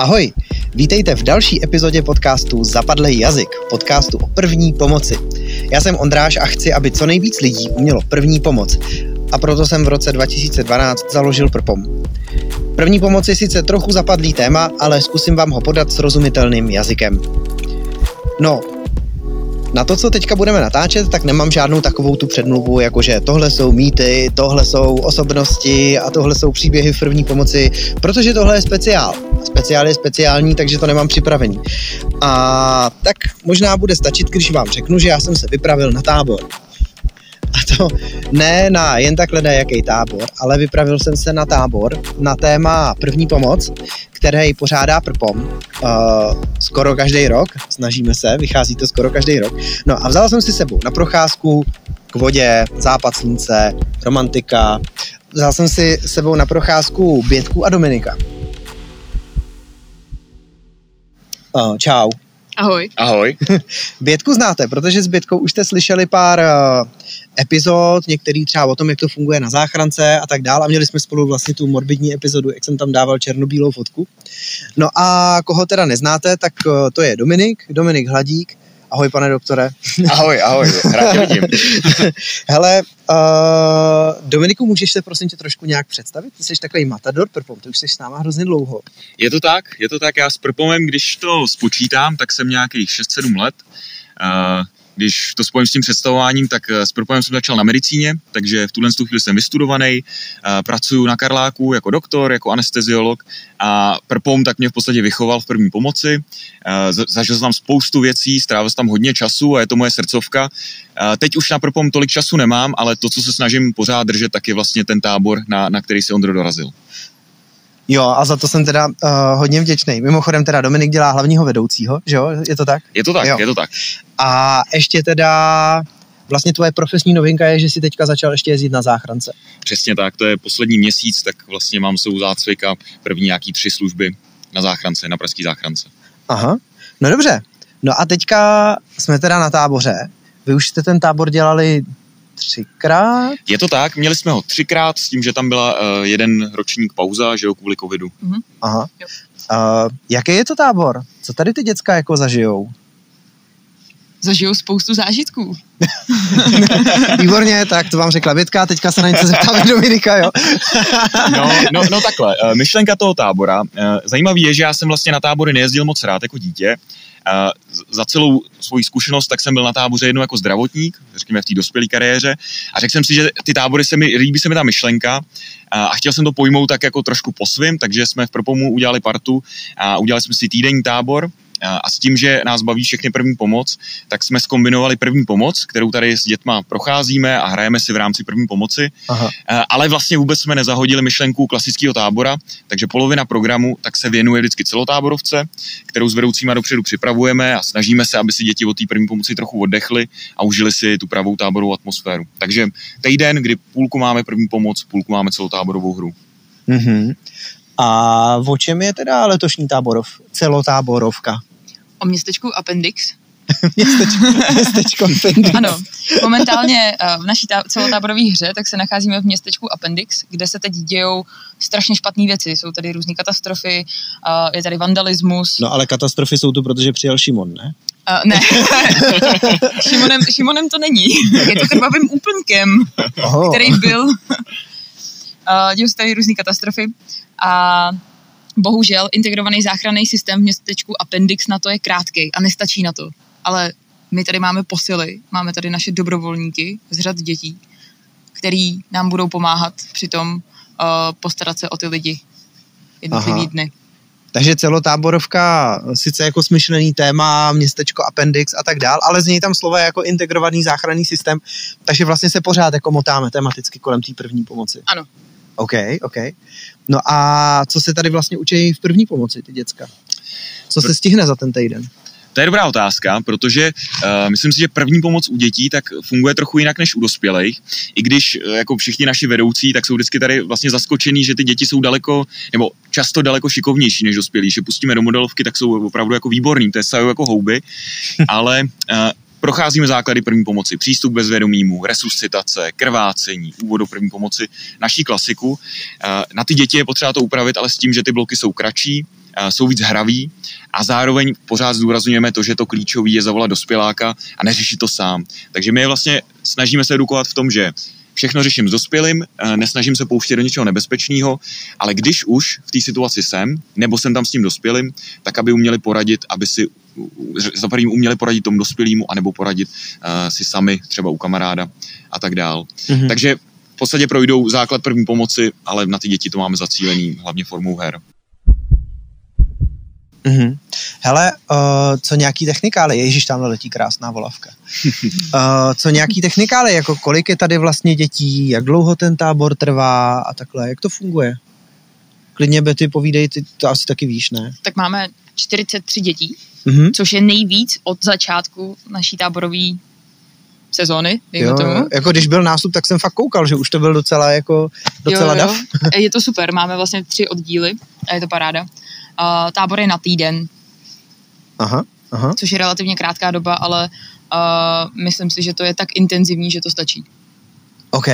Ahoj, vítejte v další epizodě podcastu Zapadlej jazyk, podcastu o první pomoci. Já jsem Ondráš a chci, aby co nejvíc lidí umělo první pomoc. A proto jsem v roce 2012 založil PrPom. První pomoc je sice trochu zapadlý téma, ale zkusím vám ho podat srozumitelným jazykem. No, na to, co teďka budeme natáčet, tak nemám žádnou takovou tu předmluvu, jakože tohle jsou mýty, tohle jsou osobnosti a tohle jsou příběhy v první pomoci, protože tohle je speciál. Speciál je speciální, takže to nemám připravený. A tak možná bude stačit, když vám řeknu, že já jsem se vypravil na tábor. A to ne na jen takhle dajakej tábor, ale vypravil jsem se na tábor na téma první pomoc, který pořádá PrPom skoro každý rok, snažíme se, vychází to skoro každý rok. No a vzal jsem si sebou na procházku k vodě, západ slunce, romantika. Vzal jsem si sebou na procházku Bětku a Dominika. Čau. Ahoj. Ahoj. Bětku znáte, protože s Bětkou už jste slyšeli pár epizod, některý třeba o tom, jak to funguje na záchrance a tak dále. A měli jsme spolu vlastně tu morbidní epizodu, jak jsem tam dával černobílou fotku. No a koho teda neznáte, tak to je Dominik Hladík. Ahoj, pane doktore. Ahoj, ahoj, rád tě vidím. Hele, Dominiku, můžeš se prosím tě trošku nějak představit? Ty jsi takový matador PrPom, ty už jsi s náma hrozně dlouho. Je to tak, já s PrPomem, když to spočítám, tak jsem nějakých 6-7 let. Když to spojím s tím představováním, tak s PrPomem jsem začal na medicíně, takže v tuhle chvíli jsem vystudovaný, pracuju na Karláku jako doktor, jako anesteziolog a PrPom tak mě v podstatě vychoval v první pomoci. Zažil jsem tam spoustu věcí, strávil jsem tam hodně času a je to moje srdcovka. Teď už na PrPom tolik času nemám, ale to, co se snažím pořád držet, tak je vlastně ten tábor, na který se Ondro dorazil. Jo, a za to jsem teda hodně vděčný. Mimochodem teda Dominik dělá hlavního vedoucího, že jo? Je to tak? Je to tak. A ještě teda vlastně tvoje profesní novinka je, že jsi teďka začal ještě jezdit na záchrance. Přesně tak, to je poslední měsíc, tak vlastně mám svou zácvika první nějaký 3 služby na záchrance, na pražský záchrance. Aha, no dobře. No a teďka jsme teda na táboře. Vy už jste ten tábor dělali 3krát? Je to tak, měli jsme ho 3krát s tím, že tam byla jeden ročník pauza, že jo, kvůli covidu. Mm-hmm. Aha. Jaký je to tábor? Co tady ty děcka jako zažijou? Zažijou spoustu zážitků. Výborně, tak to vám řekla Bětka, teďka se na něco zeptáme Dominika, jo? no takhle, myšlenka toho tábora. Zajímavý je, že já jsem vlastně na tábory nejezdil moc rád jako dítě. Za celou svoji zkušenost tak jsem byl na táboře jednou jako zdravotník, řekněme v té dospělé kariéře a řekl jsem si, že ty tábory líbí se mi ta myšlenka a chtěl jsem to pojmout tak jako trošku po svým, takže jsme v PrPomu udělali partu a udělali jsme si týdenní tábor a s tím, že nás baví všechny první pomoc, tak jsme zkombinovali první pomoc, kterou tady s dětma procházíme a hrajeme si v rámci první pomoci. Aha. Ale vlastně vůbec jsme nezahodili myšlenku klasického tábora, takže polovina programu tak se věnuje vždycky celotáborovce, kterou s vedoucíma dopředu připravujeme a snažíme se, aby si děti od té první pomoci trochu oddechly a užili si tu pravou táborovou atmosféru. Takže týden, kdy půlku máme první pomoc, půlku máme celotáborovou hru. Mhm. A o čem je teda letošní celotáborovka? O městečku Appendix. Městečko Appendix. Ano, momentálně v naší celotáborové hře tak se nacházíme v městečku Appendix, kde se teď dějou strašně špatné věci. Jsou tady různé katastrofy, je tady vandalismus. No ale katastrofy jsou tu, protože přijel Šimon, ne? Ne, Šimonem to není. Je to krvavým úplňkem, který byl. Dějou se tady různé katastrofy a bohužel integrovaný záchranný systém v městečku Appendix na to je krátkej a nestačí na to. Ale my tady máme posily, máme tady naše dobrovolníky z řad dětí, který nám budou pomáhat při tom postarat se o ty lidi jednotlivý dny. Takže celotáborovka, sice jako smyšlený téma, městečko Appendix a tak dál, ale z něj tam slova jako integrovaný záchranný systém, takže vlastně se pořád jako motáme tematicky kolem té první pomoci. Ano. OK. No a co se tady vlastně učí v první pomoci ty děcka? Co se stihne za ten týden? To je dobrá otázka, protože myslím si, že první pomoc u dětí tak funguje trochu jinak než u dospělých. I když jako všichni naši vedoucí, tak jsou vždycky tady vlastně zaskočení, že ty děti jsou daleko, nebo často daleko šikovnější než dospělí. Že pustíme do modelovky, tak jsou opravdu jako výborní, to je jako houby, ale procházíme základy první pomoci, přístup k bezvědomímu, resuscitace, krvácení, úvod do první pomoci, naší klasiku. Na ty děti je potřeba to upravit, ale s tím, že ty bloky jsou kratší, jsou víc hraví a zároveň pořád zdůrazňujeme to, že to klíčové je zavolat dospěláka a neřešit to sám. Takže my vlastně snažíme se edukovat v tom, že všechno řeším s dospělým, nesnažím se pouštět do něčeho nebezpečného, ale když už v té situaci jsem, nebo jsem tam s tím dospělým, tak aby uměli poradit, aby si za prvním uměli poradit tomu dospělému, anebo poradit si sami, třeba u kamaráda a tak dál. Mhm. Takže v podstatě projdou základ první pomoci, ale na ty děti to máme zacílený hlavně formou her. Mhm. Hele, co nějaký technikály, ježiš, tamhle letí krásná volavka. Co nějaký technikály, jako kolik je tady vlastně dětí, jak dlouho ten tábor trvá a takhle, jak to funguje? Klidně, Betty, povídej, ty to asi taky víš, ne? Tak máme 43 dětí, mhm, což je nejvíc od začátku naší táborové sezóny, jo, tomu. Jako když byl nástup, tak jsem fakt koukal, že už to byl docela dav. Je to super, máme vlastně 3 oddíly a je to paráda. Tábor je na týden, aha. Což je relativně krátká doba, ale myslím si, že to je tak intenzivní, že to stačí. Ok,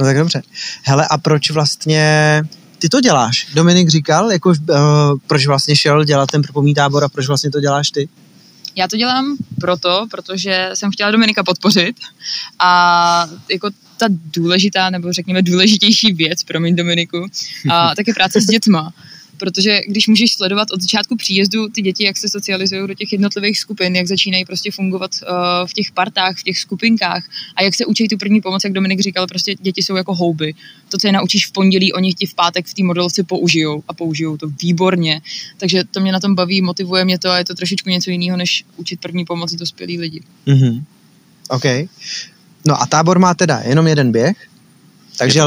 no tak dobře. Hele, a proč vlastně ty to děláš? Dominik říkal, jako, proč vlastně šel dělat ten PrPom tábor a proč vlastně to děláš ty? Já to dělám protože jsem chtěla Dominika podpořit a jako ta důležitá, nebo řekněme důležitější věc, promiň Dominiku, tak je práce s dětma. Protože když můžeš sledovat od začátku příjezdu ty děti, jak se socializují do těch jednotlivých skupin, jak začínají prostě fungovat v těch partách, v těch skupinkách a jak se učí tu první pomoc, jak Dominik říkal, prostě děti jsou jako houby. To, co je naučíš v pondělí, oni ti v pátek v té modelovce použijou a použijou to výborně. Takže to mě na tom baví, motivuje mě to a je to trošičku něco jiného, než učit první pomoc dospělí lidi. Mm-hmm. OK. No a tábor má teda jenom jeden běh? Takže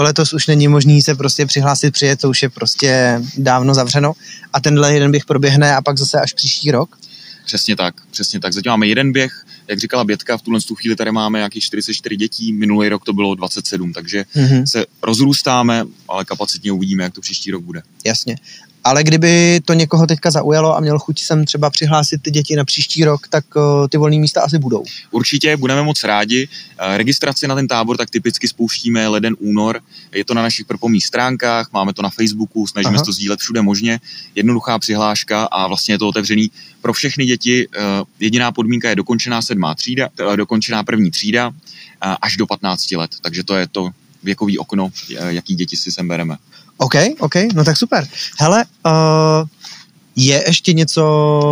letos už není možný se prostě přihlásit, přijet, to už je prostě dávno zavřeno a tenhle jeden běh proběhne a pak zase až příští rok? Přesně tak. Zatím máme jeden běh, jak říkala Bětka, v tuhle chvíli tady máme nějakých 44 dětí, minulý rok to bylo 27, takže se rozrůstáme, ale kapacitně uvidíme, jak to příští rok bude. Jasně. Ale kdyby to někoho teďka zaujalo a měl chuť sem třeba přihlásit ty děti na příští rok, tak ty volné místa asi budou. Určitě, budeme moc rádi. Registraci na ten tábor tak typicky spouštíme leden, únor. Je to na našich PrPomích stránkách, máme to na Facebooku, snažíme se to sdílet všude možně. Jednoduchá přihláška a vlastně je to otevřený pro všechny děti. Jediná podmínka je dokončená 7. třída, dokončená 1. třída až do 15 let. Takže to je to věkový okno, jaký děti si sem bereme. OK, no tak super. Hele, je ještě něco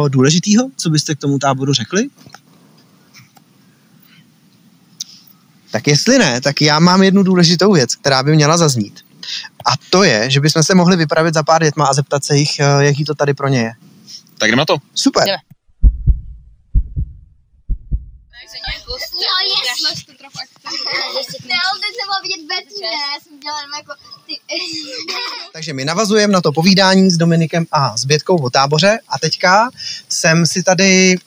důležitýho, co byste k tomu táboru řekli? Tak jestli ne, tak já mám jednu důležitou věc, která by měla zaznít. A to je, že bychom se mohli vypravit za pár dětma a zeptat se jich, jaký to tady pro ně je. Tak jdeme na to. Super. Jdeme. Takže my navazujeme na to povídání s Dominikem a s Bětkou o táboře a teďka jsem si tady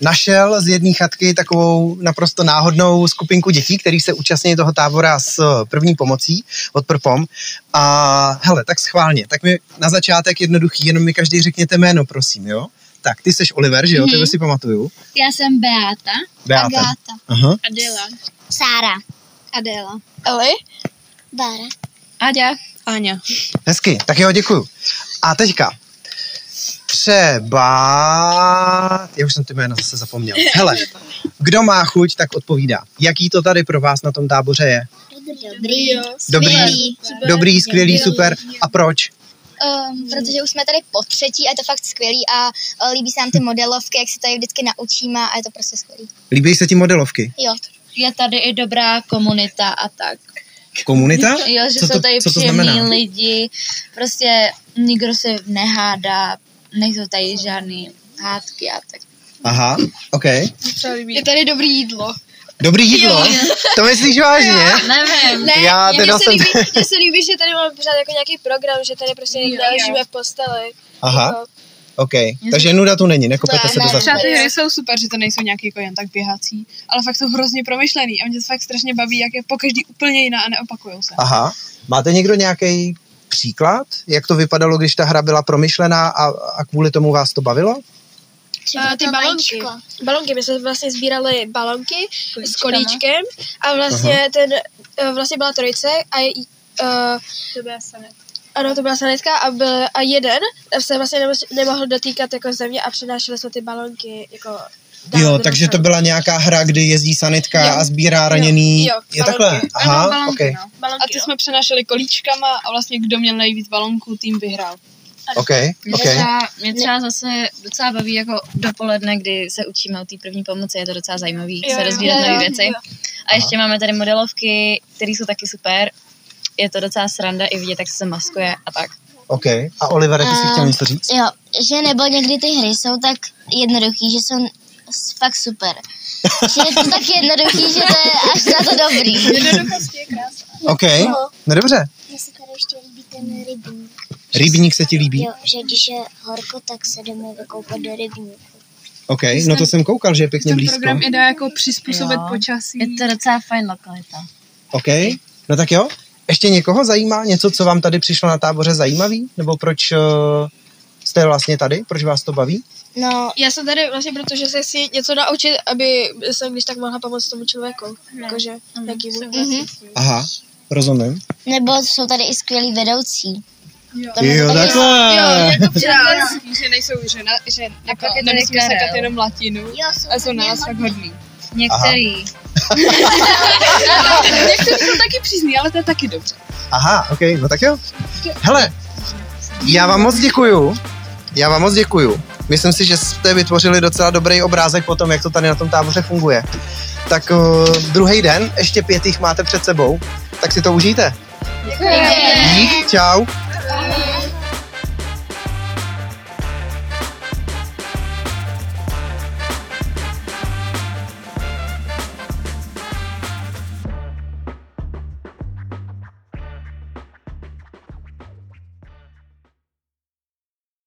našel z jedné chatky takovou naprosto náhodnou skupinku dětí, který se účastní toho tábora s první pomocí od PrPom. A hele, tak schválně, tak mi na začátek jednoduchý, jenom mi každý řekněte jméno, prosím, jo? Tak, ty jsi Oliver, že jo? Tebe si pamatuju. Já jsem Beáta. Agáta. Aha. Adela. Sára. Adela. Eli. Bára. Adia. Áňa. Hezky, tak jo, děkuju. A teďka. Třeba... Já už jsem ty jména zase zapomněl. Hele, kdo má chuť, tak odpovídá. Jaký to tady pro vás na tom táboře je? Dobrý, skvělý, super. A proč? Protože už jsme tady po 3. a je to fakt skvělý a líbí se nám ty modelovky, jak se tady vždycky naučíme a je to prostě skvělý. Líbí se ti modelovky? Jo. Je tady i dobrá komunita a tak. Komunita? Jo, že jsou tady příjemní lidi, prostě nikdo se nehádá, nejsou tady žádný hádky a tak. Aha, ok. Je tady dobrý jídlo. Dobrý jídlo? To myslíš vážně? Nevím. Mně se líbí, že tady máme pořád jako nějaký program, že tady prostě někde ležíme v posteli. Aha, jako. OK. Takže nuda tu není, nekopete se do zase. Třeba ty hry jsou super, že to nejsou nějaký jako jen tak běhací, ale fakt jsou hrozně promyšlený a mě to fakt strašně baví, jak je po každý úplně jiná a neopakujou se. Aha. Máte někdo nějaký příklad, jak to vypadalo, když ta hra byla promyšlená a kvůli tomu vás to bavilo? Ty balonky. My jsme vlastně sbírali balonky s kolíčkem a vlastně byla trojice a to byla sanet. Ano, to byla sanitárka a jeden se vlastně nemohl dotýkat jako země a přenášeli jsme ty balonky jako... Jo, takže to byla nějaká hra, kdy jezdí sanitka a sbírá raněný. Jo, je balonky. Takhle? Aha, balonky, okay. Balonky, a ty jsme přenášeli kolíčkama a vlastně kdo měl nejvíc balonků, tým vyhrál. Okay. Mě třeba zase docela baví jako dopoledne, kdy se učíme o té první pomoci, je to docela zajímavý se rozvírat nové věci. A ještě máme tady modelovky, které jsou taky super. Je to docela sranda i vidět, jak se maskuje a tak. OK. A Olivera, ty jsi chtěl něco říct? Jo, že nebo někdy ty hry jsou tak jednoduchý, že jsou fakt super. Že je to tak jednoduchý, že to je až na to dobrý. Jednoduchost je krásná. OK. No dobře. Já se tady ještě líbí ten rybník. Rybník se ti líbí? Jo, že když je horko, tak se jdeme vykoupat do rybníku. OK, no to jsem koukal, že je pěkně blízko. Ten program je dá jako přizpůsobit počasí. Je to docela fajn lokalita. OK, no tak jo. Ještě někoho zajímá něco, co vám tady přišlo na táboře zajímavý? Nebo proč jste vlastně tady? Proč vás to baví? No, já jsem tady vlastně, protože se si něco naučit, aby jsem když tak mohla pomoct tomu člověku. Jakože nějakým Aha, rozumím. Nebo jsou tady i skvělí vedoucí. Jo, takhle. Jo, jako představit, že nejsou žena, jako nemusíme sekat jenom latinu. Jo, a jsou nás tak hodný. Některý. Někteří jsou taky přízní, ale to je taky dobře. Aha, OK, no tak jo. Hele, já vám moc děkuju. Myslím si, že jste vytvořili docela dobrý obrázek o tom, jak to tady na tom táboře funguje. Tak druhý den, ještě 5 jich máte před sebou, tak si to užijte. Děkuji. Dík, čau.